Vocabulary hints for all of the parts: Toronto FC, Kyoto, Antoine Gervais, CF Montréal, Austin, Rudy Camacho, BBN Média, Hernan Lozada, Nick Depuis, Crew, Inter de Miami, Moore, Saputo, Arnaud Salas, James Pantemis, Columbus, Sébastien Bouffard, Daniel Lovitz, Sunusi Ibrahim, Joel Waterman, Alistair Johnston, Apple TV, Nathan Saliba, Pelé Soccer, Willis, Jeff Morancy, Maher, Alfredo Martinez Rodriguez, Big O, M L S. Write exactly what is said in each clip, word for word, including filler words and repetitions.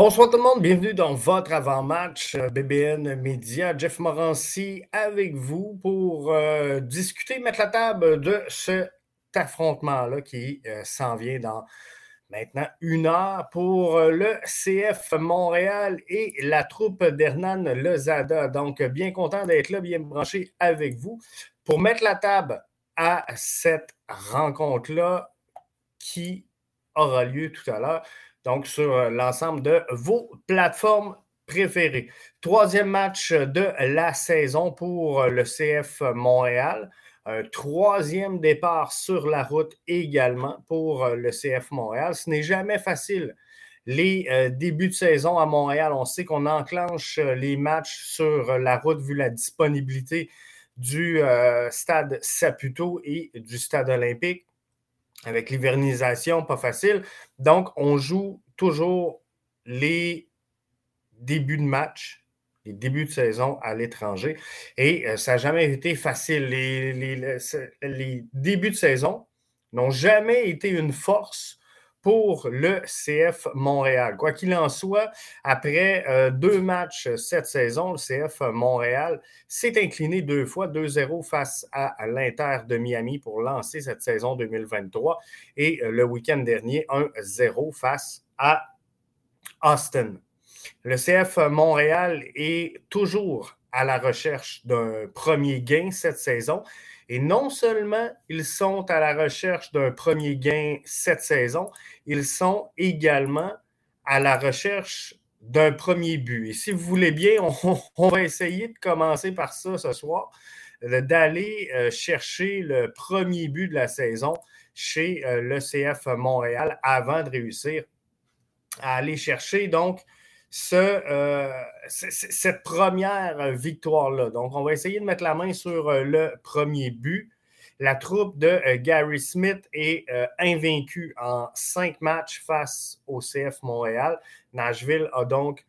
Bonsoir tout le monde, bienvenue dans votre avant-match B B N Média. Jeff Morancy avec vous pour euh, discuter, mettre la table de cet affrontement-là qui euh, s'en vient dans maintenant une heure pour le C F Montréal et la troupe d'Hernan Lozada. Donc, bien content d'être là, bien branché avec vous pour mettre la table à cette rencontre-là qui aura lieu tout à l'heure. Donc, sur l'ensemble de vos plateformes préférées. Troisième match de la saison pour le C F Montréal. Un troisième départ sur la route également pour le C F Montréal. Ce n'est jamais facile. Les euh, débuts de saison à Montréal, on sait qu'on enclenche les matchs sur la route vu la disponibilité du euh, stade Saputo et du stade olympique. Avec l'hivernisation, pas facile. Donc, on joue toujours les débuts de match, les débuts de saison à l'étranger. Et euh, ça n'a jamais été facile. Les, les, les débuts de saison n'ont jamais été une force pour le C F Montréal. Quoi qu'il en soit, après euh, deux matchs cette saison, le C F Montréal s'est incliné deux fois, deux zéro face à l'Inter de Miami pour lancer cette saison deux mille vingt-trois et euh, le week-end dernier, un zéro face à Austin. Le C F Montréal est toujours à la recherche d'un premier gain cette saison et non seulement ils sont à la recherche d'un premier gain cette saison, ils sont également à la recherche d'un premier but. Et si vous voulez bien, on, on va essayer de commencer par ça ce soir, d'aller chercher le premier but de la saison chez le C F Montréal avant de réussir à aller chercher donc Ce, euh, c- c- cette première victoire-là. Donc, on va essayer de mettre la main sur euh, le premier but. La troupe de euh, Gary Smith est euh, invaincue en cinq matchs face au C F Montréal. Nashville a donc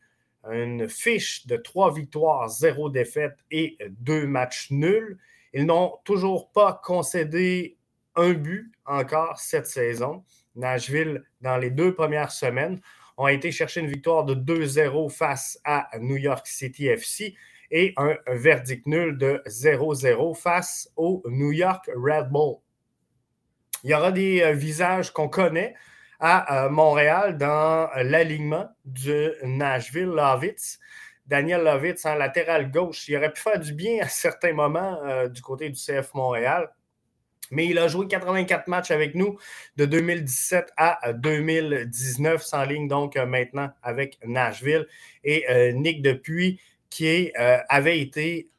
une fiche de trois victoires, zéro défaite et deux matchs nuls. Ils n'ont toujours pas concédé un but encore cette saison. Nashville, dans les deux premières semaines, ont été chercher une victoire de deux zéro face à New York City F C et un verdict nul de zéro zéro face au New York Red Bull. Il y aura des visages qu'on connaît à Montréal dans l'alignement du Nashville Lovitz. Daniel Lovitz en latéral gauche, il aurait pu faire du bien à certains moments euh, du côté du C F Montréal. Mais il a joué quatre-vingt-quatre matchs avec nous de deux mille dix-sept à deux mille dix-neuf, sans ligne donc maintenant avec Nashville. Et euh, Nick Depuis, qui est, euh, avait été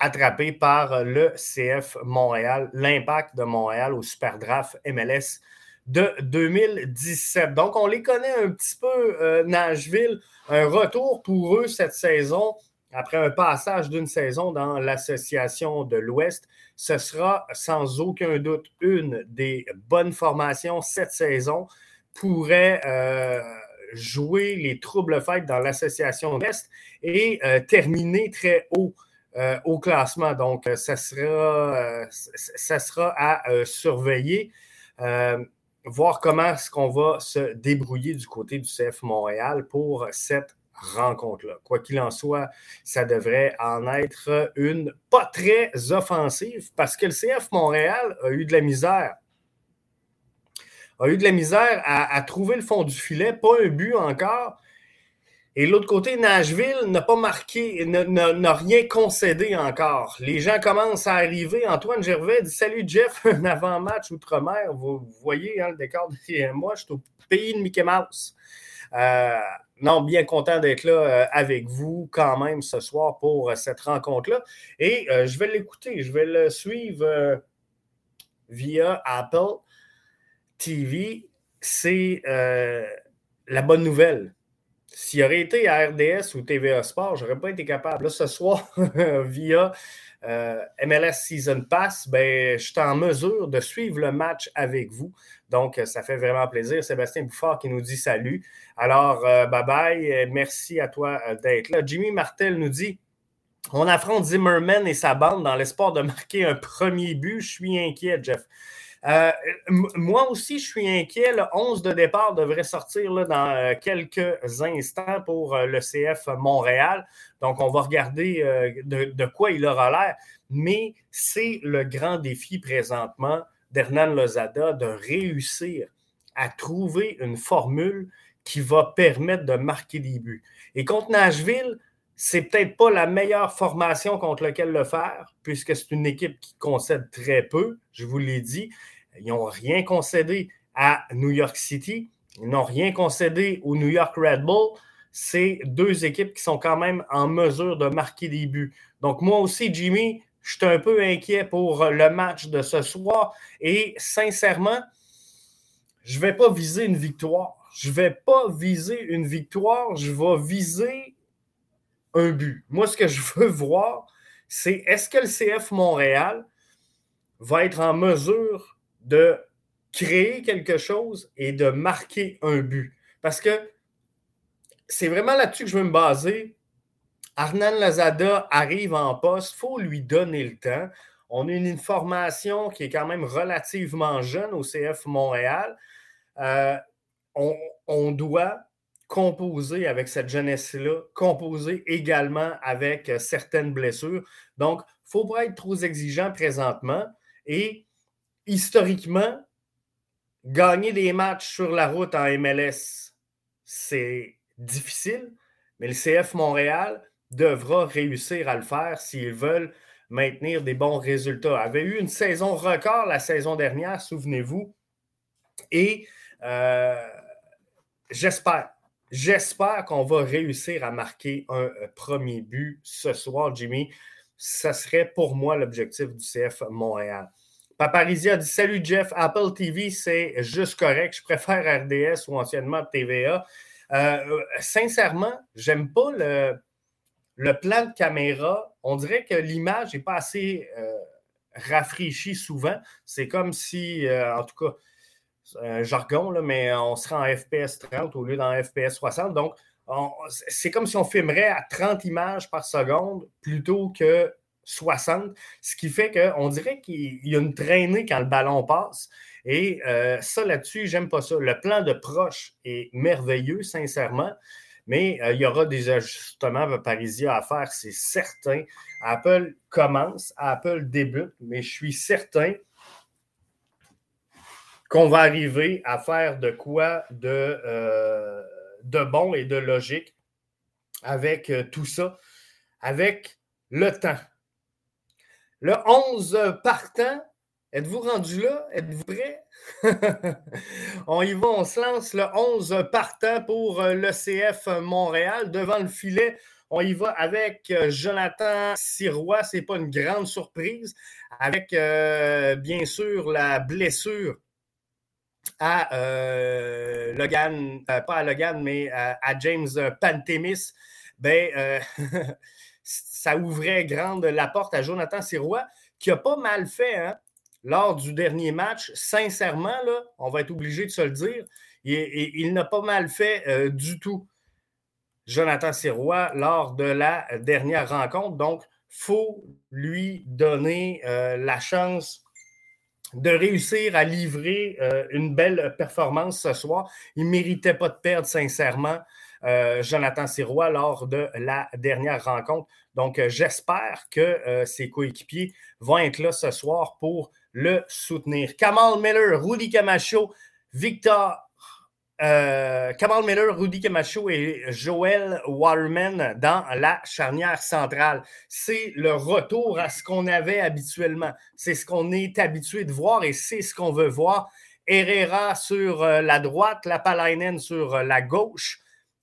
attrapé par le C F Montréal, l'Impact de Montréal au Superdraft M L S de deux mille dix-sept. Donc, on les connaît un petit peu, euh, Nashville. Un retour pour eux cette saison. Après un passage d'une saison dans l'Association de l'Ouest, ce sera sans aucun doute une des bonnes formations cette saison pourrait euh, jouer les troubles faits dans l'Association de l'Ouest et euh, terminer très haut euh, au classement. Donc, ça sera, euh, ça sera à euh, surveiller, euh, voir comment est-ce qu'on va se débrouiller du côté du C F Montréal pour cette rencontre-là. Quoi qu'il en soit, ça devrait en être une pas très offensive parce que le C F Montréal a eu de la misère. A eu de la misère à, à trouver le fond du filet, pas un but encore. Et de l'autre côté, Nashville n'a pas marqué, n'a, n'a, n'a rien concédé encore. Les gens commencent à arriver. Antoine Gervais dit « Salut Jeff, un avant-match outre-mer. » Vous voyez hein, le décor derrière moi, je suis au pays de Mickey Mouse. Euh, non, bien content d'être là euh, avec vous quand même ce soir pour euh, cette rencontre-là. Et euh, je vais l'écouter, je vais le suivre euh, via Apple T V. C'est euh, la bonne nouvelle. S'il aurait été à R D S ou T V A Sports, je n'aurais pas été capable. Là, ce soir, via euh, M L S Season Pass, ben, je suis en mesure de suivre le match avec vous. Donc, ça fait vraiment plaisir. Sébastien Bouffard qui nous dit salut. Alors, euh, bye-bye. Merci à toi d'être là. Jimmy Martel nous dit « On affronte Zimmerman et sa bande dans l'espoir de marquer un premier but. Je suis inquiet, Jeff. » Euh, m- moi aussi, je suis inquiet. Le onze de départ devrait sortir là, dans euh, quelques instants pour euh, le C F Montréal. Donc, on va regarder euh, de, de quoi il aura l'air. Mais c'est le grand défi présentement d'Hernan Lozada de réussir à trouver une formule qui va permettre de marquer des buts. Et contre Nashville, c'est peut-être pas la meilleure formation contre laquelle le faire, puisque c'est une équipe qui concède très peu, je vous l'ai dit. Ils n'ont rien concédé à New York City, ils n'ont rien concédé au New York Red Bull. C'est deux équipes qui sont quand même en mesure de marquer des buts. Donc moi aussi, Jimmy, je suis un peu inquiet pour le match de ce soir. Et sincèrement, je ne vais pas viser une victoire. Je ne vais pas viser une victoire, je vais viser... un but. Moi, ce que je veux voir, c'est est-ce que le C F Montréal va être en mesure de créer quelque chose et de marquer un but? Parce que c'est vraiment là-dessus que je veux me baser. Hernan Lozada arrive en poste, il faut lui donner le temps. On a une formation qui est quand même relativement jeune au C F Montréal. Euh, on, on doit... composer avec cette jeunesse-là, composer également avec certaines blessures. Donc, il ne faut pas être trop exigeant présentement. Et historiquement, gagner des matchs sur la route en M L S, c'est difficile, mais le C F Montréal devra réussir à le faire s'ils veulent maintenir des bons résultats. Ils avaient eu une saison record la saison dernière, souvenez-vous, et euh, j'espère J'espère qu'on va réussir à marquer un premier but ce soir, Jimmy. Ça serait pour moi l'objectif du C F Montréal. Paparizzi a dit « Salut Jeff, Apple T V, c'est juste correct. Je préfère R D S ou anciennement T V A. Euh, » Sincèrement, j'aime pas le, le plan de caméra. On dirait que l'image n'est pas assez euh, rafraîchie souvent. C'est comme si, euh, en tout cas... un jargon, là, mais on sera en F P S trente au lieu d'en F P S soixante. Donc, on, c'est comme si on filmerait à trente images par seconde plutôt que soixante, ce qui fait qu'on dirait qu'il y a une traînée quand le ballon passe. Et euh, ça, là-dessus, j'aime pas ça. Le plan de proche est merveilleux, sincèrement, mais euh, il y aura des ajustements parisiens à faire, c'est certain. Apple commence, Apple débute, mais je suis certain qu'on va arriver à faire de quoi de, euh, de bon et de logique avec euh, tout ça, avec le temps. Le onze partant, êtes-vous rendu là? Êtes-vous prêts? On y va, on se lance. Le onze partant pour euh, le C F Montréal. Devant le filet, on y va avec euh, Jonathan Sirois. Ce n'est pas une grande surprise. Avec, euh, bien sûr, la blessure à euh, Logan, euh, pas à Logan, mais euh, à James Pantemis, ben, euh, ça ouvrait grande la porte à Jonathan Sirois, qui a pas mal fait hein, lors du dernier match. Sincèrement, là, on va être obligé de se le dire, il, il, il n'a pas mal fait euh, du tout, Jonathan Sirois, lors de la dernière rencontre. Donc, il faut lui donner euh, la chance de réussir à livrer euh, une belle performance ce soir. Il ne méritait pas de perdre, sincèrement, euh, Jonathan Sirois lors de la dernière rencontre. Donc, euh, j'espère que euh, ses coéquipiers vont être là ce soir pour le soutenir. Kamal Miller, Rudy Camacho, Victor... Euh, Kamal Miller, Rudy Camacho et Joel Waterman dans la charnière centrale. C'est le retour à ce qu'on avait habituellement. C'est ce qu'on est habitué de voir et c'est ce qu'on veut voir. Herrera sur la droite, Lapalainen sur la gauche,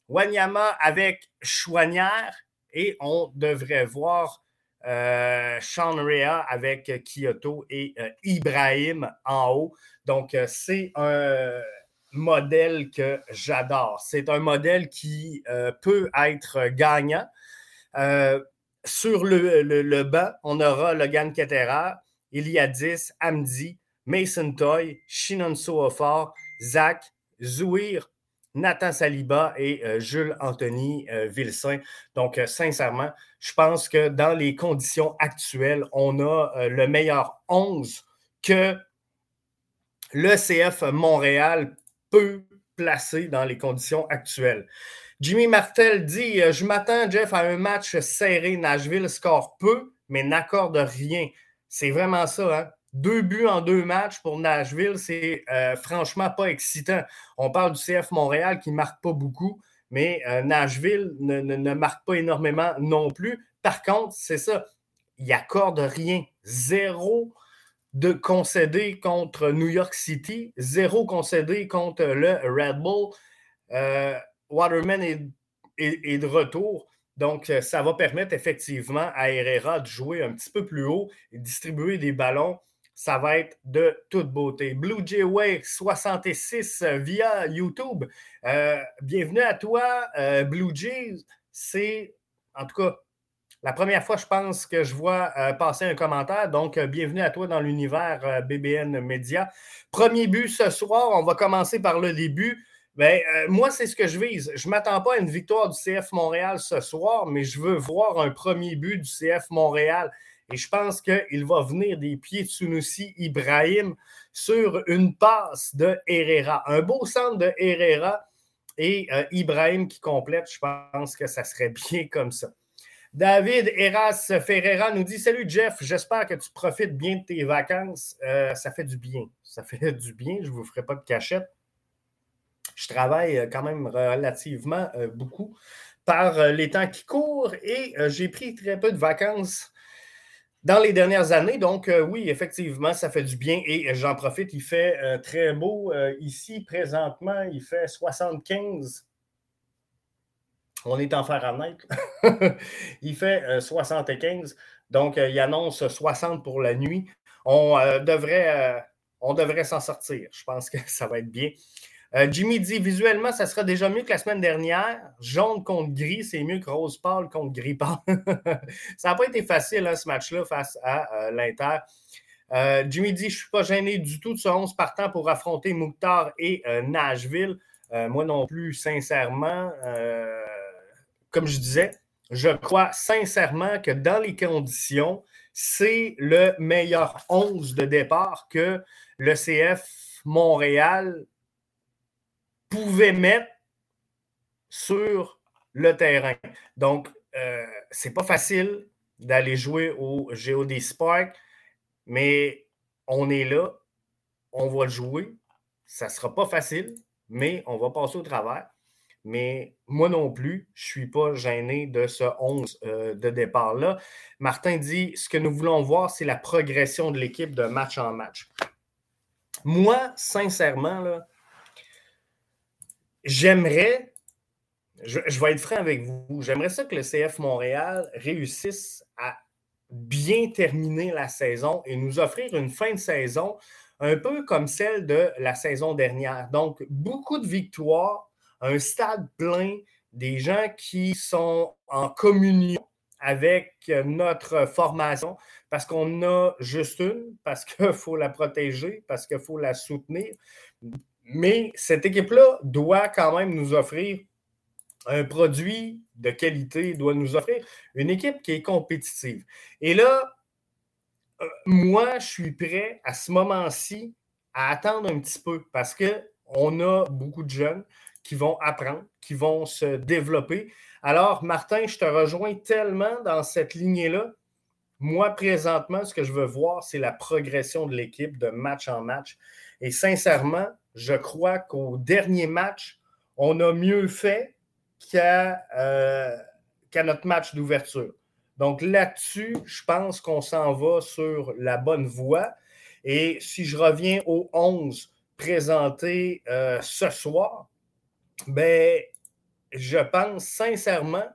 Wanyama avec Chouanière et on devrait voir euh, Sean Rea avec Kyoto et euh, Ibrahim en haut. Donc, euh, c'est un... modèle que j'adore. C'est un modèle qui euh, peut être gagnant. Euh, sur le, le, le banc, on aura Logan Ketterer, Iliadis, Hamdi, Mason Toy, Chinonso Ofor, Zach, Zouir, Nathan Saliba et euh, Jules-Anthony euh, Vilsain. Donc, euh, sincèrement, je pense que dans les conditions actuelles, on a euh, le meilleur onze que le C F Montréal peut placer dans les conditions actuelles. Jimmy Martel dit « Je m'attends, Jeff, à un match serré. Nashville score peu, mais n'accorde rien. » C'est vraiment ça, hein? Deux buts en deux matchs pour Nashville, c'est euh, franchement pas excitant. On parle du C F Montréal qui ne marque pas beaucoup, mais euh, Nashville ne, ne, ne marque pas énormément non plus. Par contre, c'est ça, il n'accorde rien. Zéro de concédé contre New York City, zéro concédé contre le Red Bull. Euh, Waterman est, est, est de retour. Donc, ça va permettre effectivement à Herrera de jouer un petit peu plus haut et distribuer des ballons. Ça va être de toute beauté. Blue Jay Way soixante-six via YouTube. Euh, bienvenue à toi, euh, Blue Jay. C'est, en tout cas, la première fois, je pense, que je vois euh, passer un commentaire. Donc, euh, bienvenue à toi dans l'univers euh, B B N Média. Premier but ce soir. On va commencer par le début. Bien, euh, moi, c'est ce que je vise. Je ne m'attends pas à une victoire du C F Montréal ce soir, mais je veux voir un premier but du C F Montréal. Et je pense qu'il va venir des pieds de Sunusi Ibrahim sur une passe de Herrera. Un beau centre de Herrera et euh, Ibrahim qui complète. Je pense que ça serait bien comme ça. David Heras Ferreira nous dit « Salut Jeff, j'espère que tu profites bien de tes vacances. Euh, ça fait du bien. Ça fait du bien, je ne vous ferai pas de cachette. Je travaille quand même relativement euh, beaucoup par euh, les temps qui courent et euh, j'ai pris très peu de vacances dans les dernières années, donc euh, oui, effectivement, ça fait du bien et euh, j'en profite. Il fait euh, très beau euh, ici présentement. Il fait soixante-quinze. On est en Fahrenheit. Il fait euh, soixante-quinze. Donc, euh, il annonce soixante pour la nuit. On euh, devrait, euh, on devrait s'en sortir. Je pense que ça va être bien. Euh, Jimmy dit, visuellement, ça sera déjà mieux que la semaine dernière. Jaune contre gris, c'est mieux que rose pâle contre gris pâle. Ça n'a pas été facile, hein, ce match-là, face à euh, l'Inter. Euh, Jimmy dit, je ne suis pas gêné du tout de ce onze partant pour affronter Mouktar et euh, Nashville. Euh, moi non plus, sincèrement, euh, comme je disais, je crois sincèrement que dans les conditions, c'est le meilleur onze de départ que le C F Montréal pouvait mettre sur le terrain. Donc, euh, c'est pas facile d'aller jouer au Geodis Park, mais on est là, on va le jouer. Ça sera pas facile, mais on va passer au travers. Mais moi non plus, je suis pas gêné de ce onze euh, de départ-là. Martin dit, ce que nous voulons voir, c'est la progression de l'équipe de match en match. Moi, sincèrement, là, J'aimerais, je, je vais être franc avec vous, j'aimerais ça que le C F Montréal réussisse à bien terminer la saison et nous offrir une fin de saison un peu comme celle de la saison dernière. Donc, beaucoup de victoires, un stade plein, des gens qui sont en communion avec notre formation parce qu'on a juste une, parce qu'il faut la protéger, parce qu'il faut la soutenir. Mais cette équipe-là doit quand même nous offrir un produit de qualité, doit nous offrir une équipe qui est compétitive. Et là, euh, moi, je suis prêt à ce moment-ci à attendre un petit peu parce qu'on a beaucoup de jeunes qui vont apprendre, qui vont se développer. Alors, Martin, je te rejoins tellement dans cette lignée-là. Moi, présentement, ce que je veux voir, c'est la progression de l'équipe de match en match. Et sincèrement, je crois qu'au dernier match, on a mieux fait qu'à, euh, qu'à notre match d'ouverture. Donc là-dessus, je pense qu'on s'en va sur la bonne voie. Et si je reviens au onze présenté euh, ce soir, ben, je pense sincèrement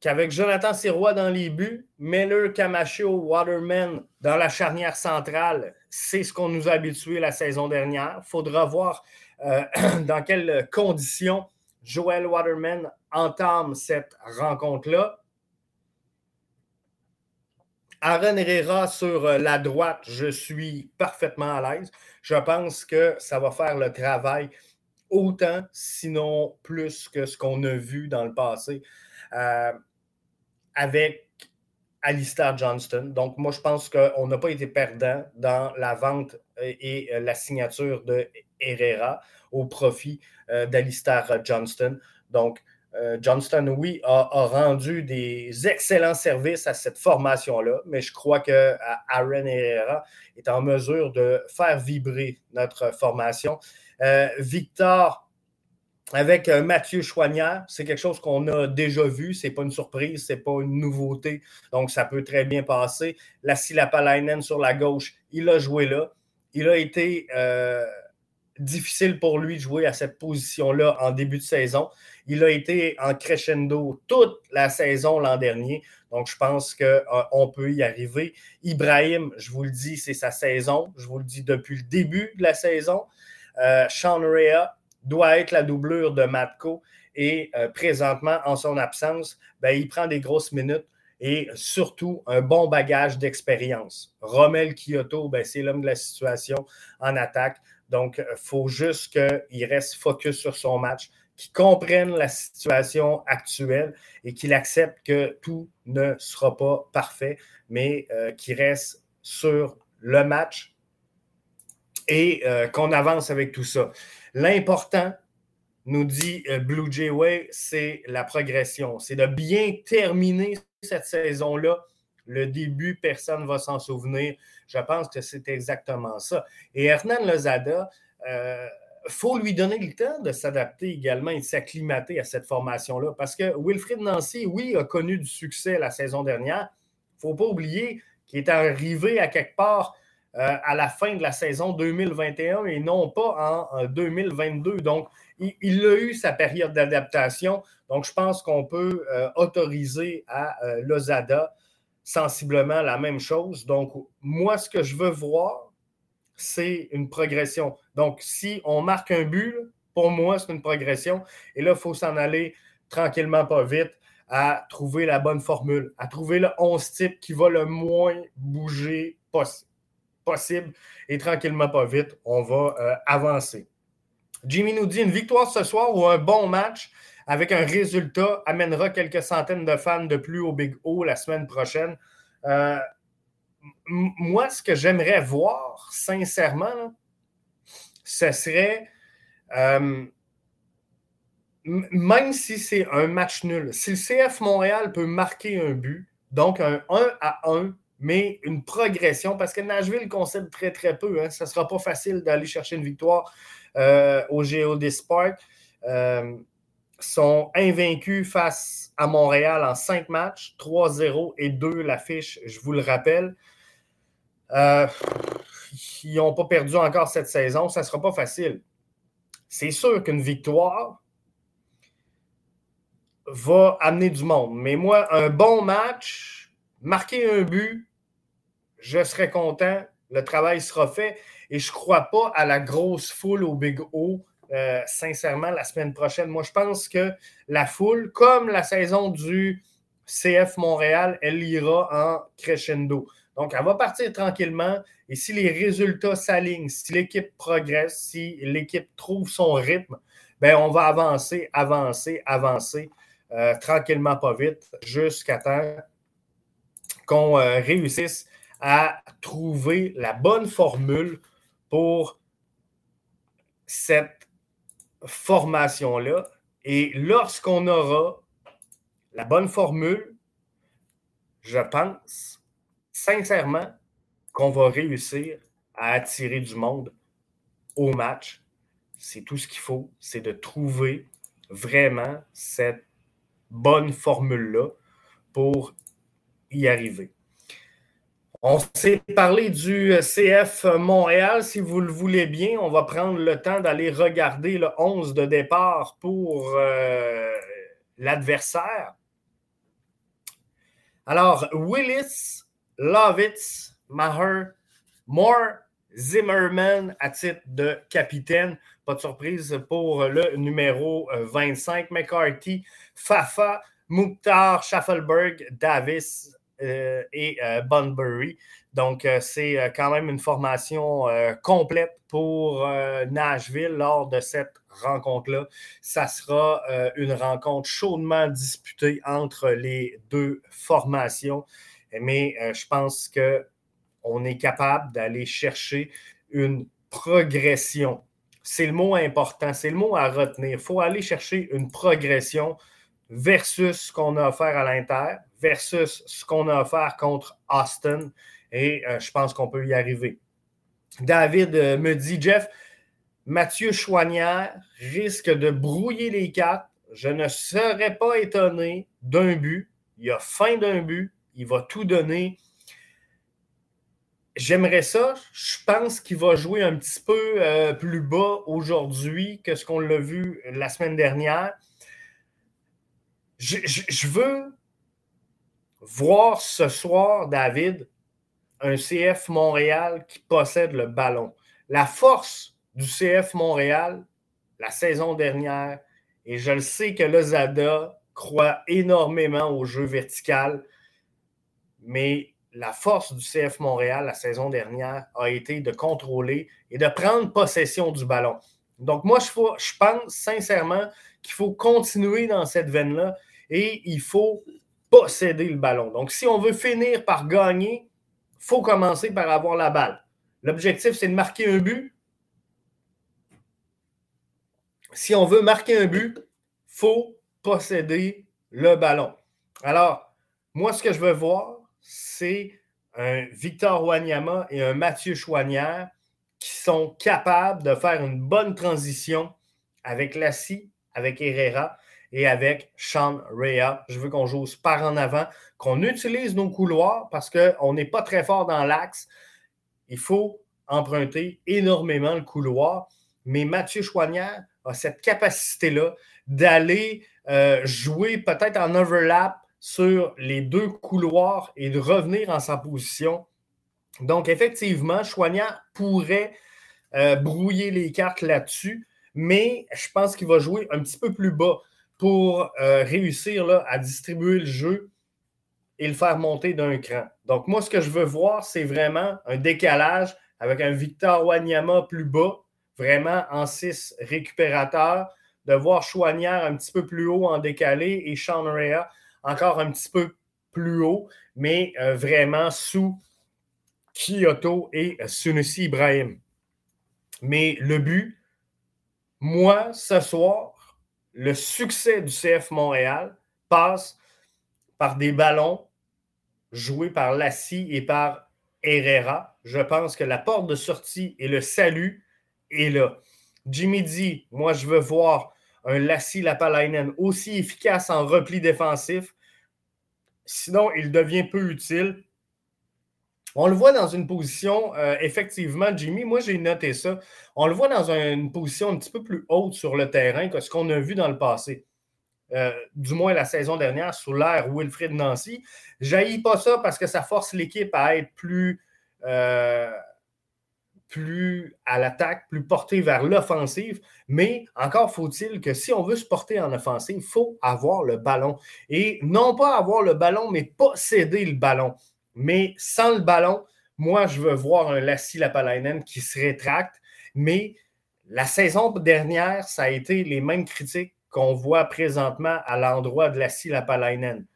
qu'avec Jonathan Sirois dans les buts, Miller, Camacho, Waterman dans la charnière centrale, c'est ce qu'on nous a habitué la saison dernière. Il faudra voir euh, dans quelles conditions Joel Waterman entame cette rencontre-là. Aaron Herrera sur la droite, je suis parfaitement à l'aise. Je pense que ça va faire le travail autant, sinon plus que ce qu'on a vu dans le passé. Euh, Avec Alistair Johnston. Donc, moi, je pense qu'on n'a pas été perdant dans la vente et, et la signature de Herrera au profit euh, d'Alistair Johnston. Donc, euh, Johnston, oui, a, a rendu des excellents services à cette formation-là, mais je crois que Aaron Herrera est en mesure de faire vibrer notre formation. Euh, Victor, avec Mathieu Chouanière, c'est quelque chose qu'on a déjà vu. Ce n'est pas une surprise, ce n'est pas une nouveauté. Donc, ça peut très bien passer. Lassi Lapalainen sur la gauche, il a joué là. Il a été euh, difficile pour lui de jouer à cette position-là en début de saison. Il a été en crescendo toute la saison l'an dernier. Donc, je pense qu'on euh, peut y arriver. Ibrahim, je vous le dis, c'est sa saison. Je vous le dis depuis le début de la saison. Euh, Sean Rea doit être la doublure de Matko et euh, présentement, en son absence, ben, il prend des grosses minutes et surtout un bon bagage d'expérience. Romel Kyoto, ben, c'est l'homme de la situation en attaque. Donc, il faut juste qu'il reste focus sur son match, qu'il comprenne la situation actuelle et qu'il accepte que tout ne sera pas parfait, mais euh, qu'il reste sur le match et euh, qu'on avance avec tout ça. L'important, nous dit Blue Jay Way, c'est la progression. C'est de bien terminer cette saison-là. Le début, personne ne va s'en souvenir. Je pense que c'est exactement ça. Et Hernan Lozada, il euh, faut lui donner le temps de s'adapter également et de s'acclimater à cette formation-là. Parce que Wilfried Nancy, oui, a connu du succès la saison dernière. Il ne faut pas oublier qu'il est arrivé à quelque part Euh, à la fin de la saison deux mille vingt et un et non pas en, en deux mille vingt-deux. Donc, il, il a eu sa période d'adaptation. Donc, je pense qu'on peut euh, autoriser à euh, Lozada sensiblement la même chose. Donc, moi, ce que je veux voir, c'est une progression. Donc, si on marque un but, pour moi, c'est une progression. Et là, il faut s'en aller tranquillement, pas vite, à trouver la bonne formule, à trouver le onze type qui va le moins bouger possible. possible et tranquillement pas vite, on va euh, avancer. Jimmy nous dit une victoire ce soir ou un bon match avec un résultat amènera quelques centaines de fans de plus au Big O la semaine prochaine. Euh, m- moi, ce que j'aimerais voir, sincèrement, là, ce serait euh, m- même si c'est un match nul, si le C F Montréal peut marquer un but, donc un un à un, mais une progression, parce que Nashville concède très, très peu. Hein. Ça ne sera pas facile d'aller chercher une victoire euh, au Geodis Park. Euh, sont invaincus face à Montréal en cinq matchs, trois zéro et deux l'affiche, je vous le rappelle. Euh, ils n'ont pas perdu encore cette saison. Ça ne sera pas facile. C'est sûr qu'une victoire va amener du monde. Mais moi, un bon match, marquer un but, je serai content, le travail sera fait et je ne crois pas à la grosse foule au Big O, euh, sincèrement, la semaine prochaine. Moi, je pense que la foule, comme la saison du C F Montréal, elle ira en crescendo. Donc, elle va partir tranquillement et si les résultats s'alignent, si l'équipe progresse, si l'équipe trouve son rythme, ben on va avancer, avancer, avancer, euh, tranquillement, pas vite, jusqu'à temps qu'on euh, réussisse à trouver la bonne formule pour cette formation-là. Et lorsqu'on aura la bonne formule, je pense sincèrement qu'on va réussir à attirer du monde au match. C'est tout ce qu'il faut, c'est de trouver vraiment cette bonne formule-là pour y arriver. On s'est parlé du C F Montréal. Si vous le voulez bien, on va prendre le temps d'aller regarder le onze de départ pour euh, l'adversaire. Alors, Willis, Lovitz, Maher, Moore, Zimmerman à titre de capitaine. Pas de surprise pour le numéro vingt-cinq. McCarthy, Fafa, Mukhtar, Schaffelberg, Davis, Euh, et euh, Bunbury. Donc, euh, c'est euh, quand même une formation euh, complète pour euh, Nashville lors de cette rencontre-là. Ça sera euh, une rencontre chaudement disputée entre les deux formations mais euh, je pense que on est capable d'aller chercher une progression. C'est le mot important, c'est le mot à retenir. Il faut aller chercher une progression versus ce qu'on a offert à l'Inter, versus ce qu'on a offert contre Austin, et euh, je pense qu'on peut y arriver. David euh, me dit, Jeff, Mathieu Chouanière risque de brouiller les cartes. Je ne serais pas étonné d'un but. Il a faim d'un but. Il va tout donner. J'aimerais ça. Je pense qu'il va jouer un petit peu euh, plus bas aujourd'hui que ce qu'on l'a vu la semaine dernière. Je, je, je veux voir ce soir, David, un C F Montréal qui possède le ballon. La force du C F Montréal, la saison dernière, et je le sais que Lozada croit énormément au jeu vertical, mais la force du C F Montréal la saison dernière a été de contrôler et de prendre possession du ballon. Donc moi, je, faut, je pense sincèrement qu'il faut continuer dans cette veine-là et il faut posséder le ballon. Donc si on veut finir par gagner, il faut commencer par avoir la balle. L'objectif, c'est de marquer un but. Si on veut marquer un but, il faut posséder le ballon. Alors, moi, ce que je veux voir, c'est un Victor Wanyama et un Mathieu Chouanière qui sont capables de faire une bonne transition avec Lassi, avec Herrera et avec Sean Rea. Je veux qu'on joue par en avant, qu'on utilise nos couloirs parce qu'on n'est pas très fort dans l'axe. Il faut emprunter énormément le couloir, mais Mathieu Chouanière a cette capacité-là d'aller euh, jouer peut-être en overlap sur les deux couloirs et de revenir en sa position. Donc, effectivement, Chouanière pourrait euh, brouiller les cartes là-dessus, mais je pense qu'il va jouer un petit peu plus bas pour euh, réussir là, à distribuer le jeu et le faire monter d'un cran. Donc, moi, ce que je veux voir, c'est vraiment un décalage avec un Victor Wanyama plus bas, vraiment en six récupérateurs, de voir Chouanière un petit peu plus haut en décalé et Sean Rea encore un petit peu plus haut, mais euh, vraiment sous Kyoto et Sunusi Ibrahim. Mais le but, moi, ce soir, le succès du C F Montréal passe par des ballons joués par Lassi et par Herrera. Je pense que la porte de sortie et le salut est là. Jimmy dit, moi, je veux voir un Lassi Lapalainen aussi efficace en repli défensif. Sinon, il devient peu utile. On le voit dans une position, euh, effectivement, Jimmy, moi j'ai noté ça, on le voit dans un, une position un petit peu plus haute sur le terrain que ce qu'on a vu dans le passé. Euh, du moins la saison dernière, sous l'ère Wilfried Nancy. J'haïs pas ça parce que ça force l'équipe à être plus... Euh, plus à l'attaque, plus porté vers l'offensive, mais encore faut-il que si on veut se porter en offensive, il faut avoir le ballon. Et non pas avoir le ballon, mais posséder le ballon. Mais sans le ballon, moi, je veux voir un Lassi Lapalainen qui se rétracte, mais la saison dernière, ça a été les mêmes critiques qu'on voit présentement à l'endroit de Lassi Lapalainen.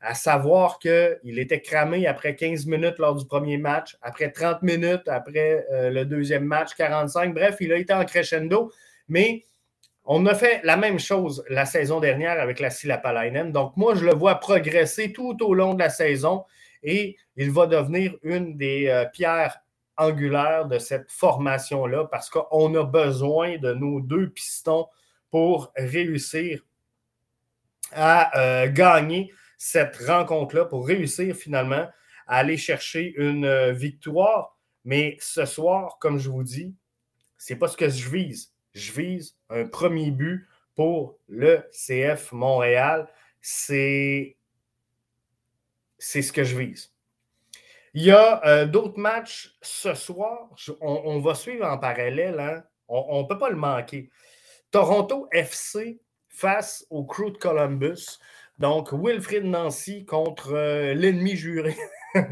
À savoir qu'il était cramé après quinze minutes lors du premier match, après trente minutes, après euh, le deuxième match, quarante-cinq. Bref, il a été en crescendo. Mais on a fait la même chose la saison dernière avec Lassi Lapalainen. Donc, moi, je le vois progresser tout au long de la saison et il va devenir une des euh, pierres angulaires de cette formation-là parce qu'on a besoin de nos deux pistons pour réussir à euh, gagner cette rencontre-là pour réussir finalement à aller chercher une victoire. Mais ce soir, comme je vous dis, c'est pas ce que je vise. Je vise un premier but pour le C F Montréal. C'est, c'est ce que je vise. Il y a euh, d'autres matchs ce soir. Je, on, on va suivre en parallèle. Hein? On ne peut pas le manquer. Toronto F C face au Crew de Columbus. Donc, Wilfried Nancy contre euh, l'ennemi juré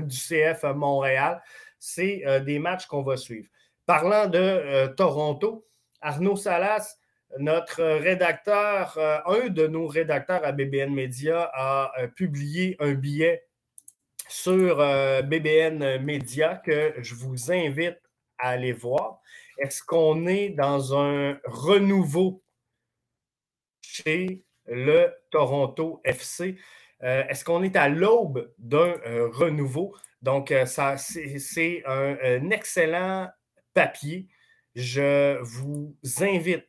du C F Montréal. C'est euh, des matchs qu'on va suivre. Parlant de euh, Toronto, Arnaud Salas, notre rédacteur, euh, un de nos rédacteurs à B B N Média, a euh, publié un billet sur euh, B B N Média que je vous invite à aller voir. Est-ce qu'on est dans un renouveau chez le Toronto F C? Euh, est-ce qu'on est à l'aube d'un euh, renouveau? Donc, euh, ça, c'est, c'est un, un excellent papier. Je vous invite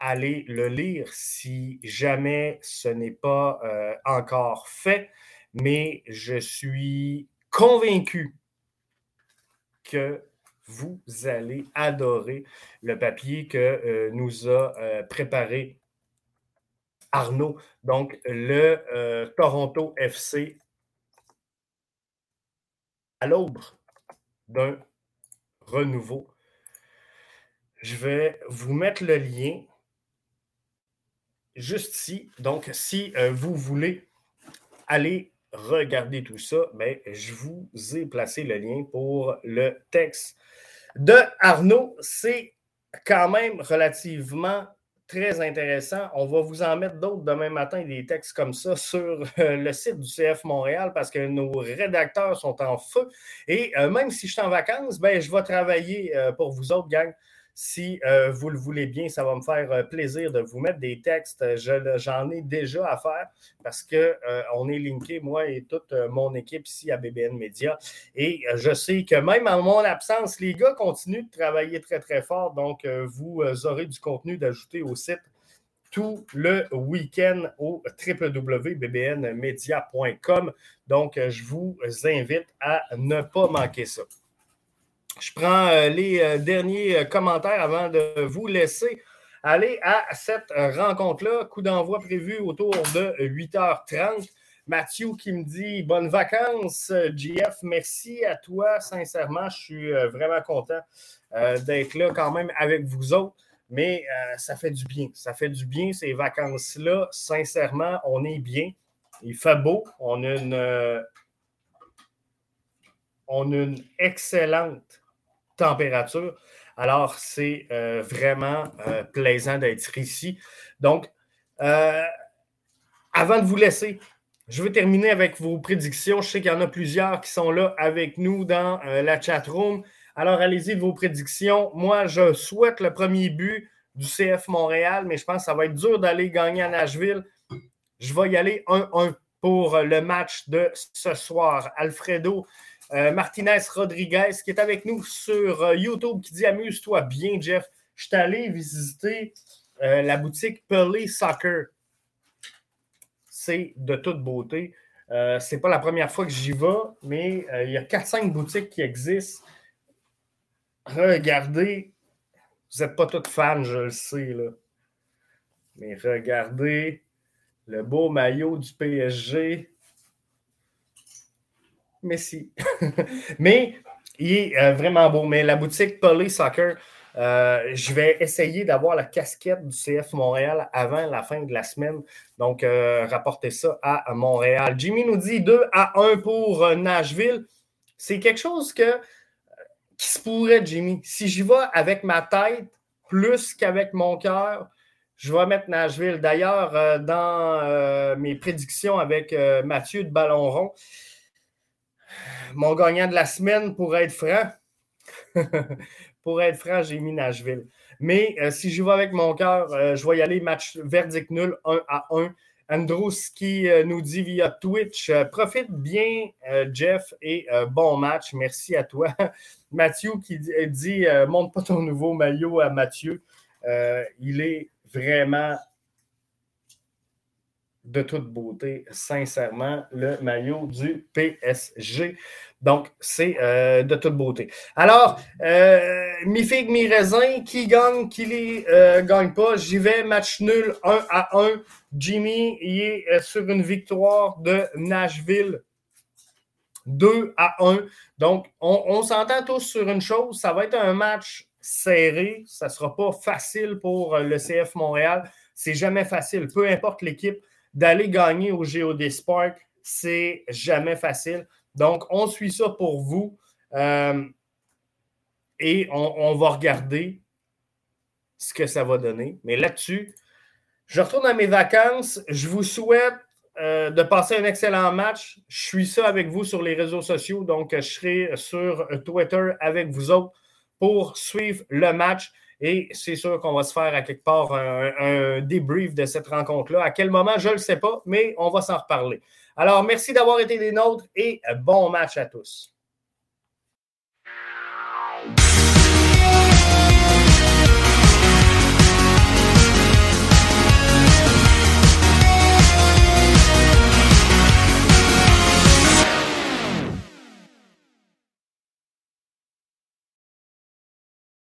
à aller le lire si jamais ce n'est pas euh, encore fait, mais je suis convaincu que vous allez adorer le papier que euh, nous a euh, préparé Arnaud. Donc, le euh, Toronto F C à l'aube d'un renouveau. Je vais vous mettre le lien juste ici. Donc, si euh, vous voulez aller regarder tout ça, ben, je vous ai placé le lien pour le texte de Arnaud. C'est quand même relativement très intéressant. On va vous en mettre d'autres demain matin, des textes comme ça, sur euh, le site du C F Montréal parce que nos rédacteurs sont en feu. Et euh, même si je suis en vacances, ben, je vais travailler euh, pour vous autres, gang. Si euh, vous le voulez bien, ça va me faire euh, plaisir de vous mettre des textes. Je, j'en ai déjà à faire parce qu'on euh, est linké, moi et toute euh, mon équipe ici à B B N Média. Et euh, je sais que même en mon absence, les gars continuent de travailler très, très fort. Donc, euh, vous euh, aurez du contenu d'ajouter au site tout le week-end au double vé double vé double vé point b b n media point com. Donc, euh, je vous invite à ne pas manquer ça. Je prends les derniers commentaires avant de vous laisser aller à cette rencontre-là. Coup d'envoi prévu autour de huit heures trente. Mathieu qui me dit « Bonnes vacances, J F. Merci à toi, sincèrement. Je suis vraiment content d'être là quand même avec vous autres. Mais ça fait du bien. Ça fait du bien, ces vacances-là. Sincèrement, on est bien. Il fait beau. On a une, on a une excellente température. Alors, c'est euh, vraiment euh, plaisant d'être ici. Donc, euh, avant de vous laisser, je vais terminer avec vos prédictions. Je sais qu'il y en a plusieurs qui sont là avec nous dans euh, la chatroom. Alors, allez-y de vos prédictions. Moi, je souhaite le premier but du C F Montréal, mais je pense que ça va être dur d'aller gagner à Nashville. Je vais y aller un un pour le match de ce soir. Alfredo Euh, Martinez Rodriguez qui est avec nous sur euh, YouTube qui dit « Amuse-toi bien, Jeff. Je suis allé visiter euh, la boutique Pelé Soccer. C'est de toute beauté. Euh, c'est pas la première fois que j'y vais, mais euh, il y a quatre cinq boutiques qui existent. Regardez. Vous n'êtes pas toutes fans, je le sais, là. Mais regardez le beau maillot du P S G. Mais si. Mais il est euh, vraiment beau. Mais la boutique Pelé Soccer, euh, je vais essayer d'avoir la casquette du C F Montréal avant la fin de la semaine. Donc, euh, rapportez ça à Montréal. Jimmy nous dit deux à un pour euh, Nashville. C'est quelque chose que, euh, qui se pourrait, Jimmy. Si j'y vais avec ma tête plus qu'avec mon cœur, je vais mettre Nashville. D'ailleurs, euh, dans euh, mes prédictions avec euh, Mathieu de Ballon Rond, mon gagnant de la semaine, pour être franc, pour être franc, j'ai mis Nashville. Mais euh, si je vais avec mon cœur, euh, je vais y aller match verdict nul, un à un. Androwski euh, nous dit via Twitch, euh, profite bien, euh, Jeff, et euh, bon match, merci à toi. Mathieu qui dit, euh, montre pas ton nouveau maillot à Mathieu. Euh, il est vraiment de toute beauté, sincèrement, le maillot du P S G. Donc, c'est euh, de toute beauté. Alors, euh, mi figue, mi raisin, qui gagne, qui les euh, gagne pas. J'y vais, match nul, un à un. Jimmy, il est euh, sur une victoire de Nashville, deux à un. Donc, on, on s'entend tous sur une chose, ça va être un match serré, ça ne sera pas facile pour euh, le C F Montréal. C'est jamais facile, peu importe l'équipe. D'aller gagner au Geodis Park, c'est jamais facile. Donc, on suit ça pour vous euh, et on, on va regarder ce que ça va donner. Mais là-dessus, je retourne à mes vacances. Je vous souhaite euh, de passer un excellent match. Je suis ça avec vous sur les réseaux sociaux, donc je serai sur Twitter avec vous autres pour suivre le match. Et c'est sûr qu'on va se faire à quelque part un, un débrief de cette rencontre-là. À quel moment, je ne le sais pas, mais on va s'en reparler. Alors, merci d'avoir été des nôtres et bon match à tous.